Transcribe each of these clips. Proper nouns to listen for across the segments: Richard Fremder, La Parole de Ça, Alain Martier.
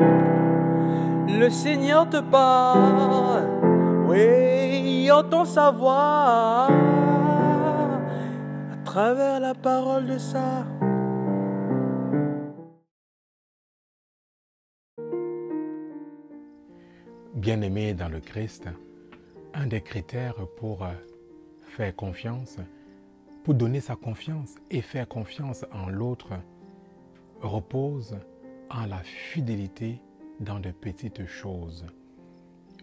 Le Seigneur te parle, oui, entends sa voix à travers la parole de ça. Bien-aimés dans le Christ, un des critères pour faire confiance, pour donner sa confiance et faire confiance en l'autre, repose en la fidélité dans de petites choses.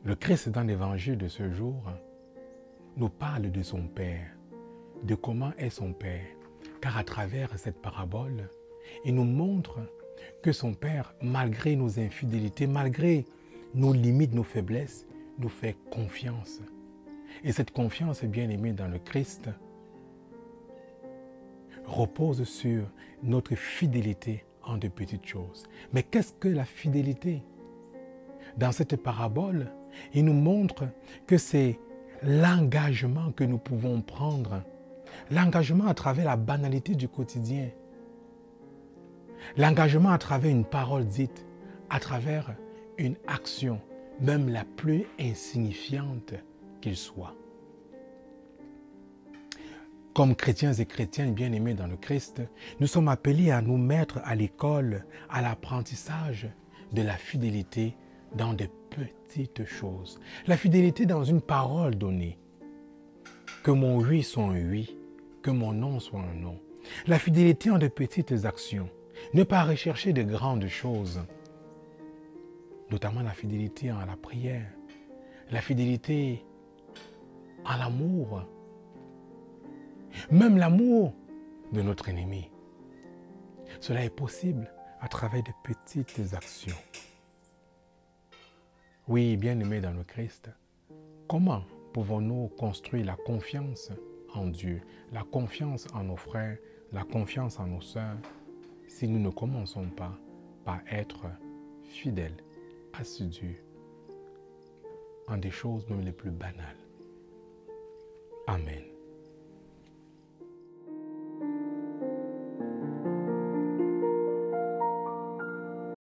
Le Christ dans l'évangile de ce jour nous parle de son Père, de comment est son Père, car à travers cette parabole, il nous montre que son Père, malgré nos infidélités, malgré nos limites, nos faiblesses, nous fait confiance. Et cette confiance, bien-aimée dans le Christ, repose sur notre fidélité en de petites choses. Mais qu'est-ce que la fidélité? Dans cette parabole, il nous montre que c'est l'engagement que nous pouvons prendre, l'engagement à travers la banalité du quotidien, l'engagement à travers une parole dite, à travers une action, même la plus insignifiante qu'il soit. Comme chrétiens et chrétiennes bien-aimés dans le Christ, nous sommes appelés à nous mettre à l'école, à l'apprentissage de la fidélité dans de petites choses. La fidélité dans une parole donnée. Que mon oui soit un oui, que mon non soit un non. La fidélité en de petites actions. Ne pas rechercher de grandes choses. Notamment la fidélité en la prière, la fidélité en l'amour, même l'amour de notre ennemi. Cela est possible à travers de petites actions. Oui, bien-aimés dans le Christ, comment pouvons-nous construire la confiance en Dieu, la confiance en nos frères, la confiance en nos sœurs, si nous ne commençons pas par être fidèles, assidus en des choses même les plus banales. Amen.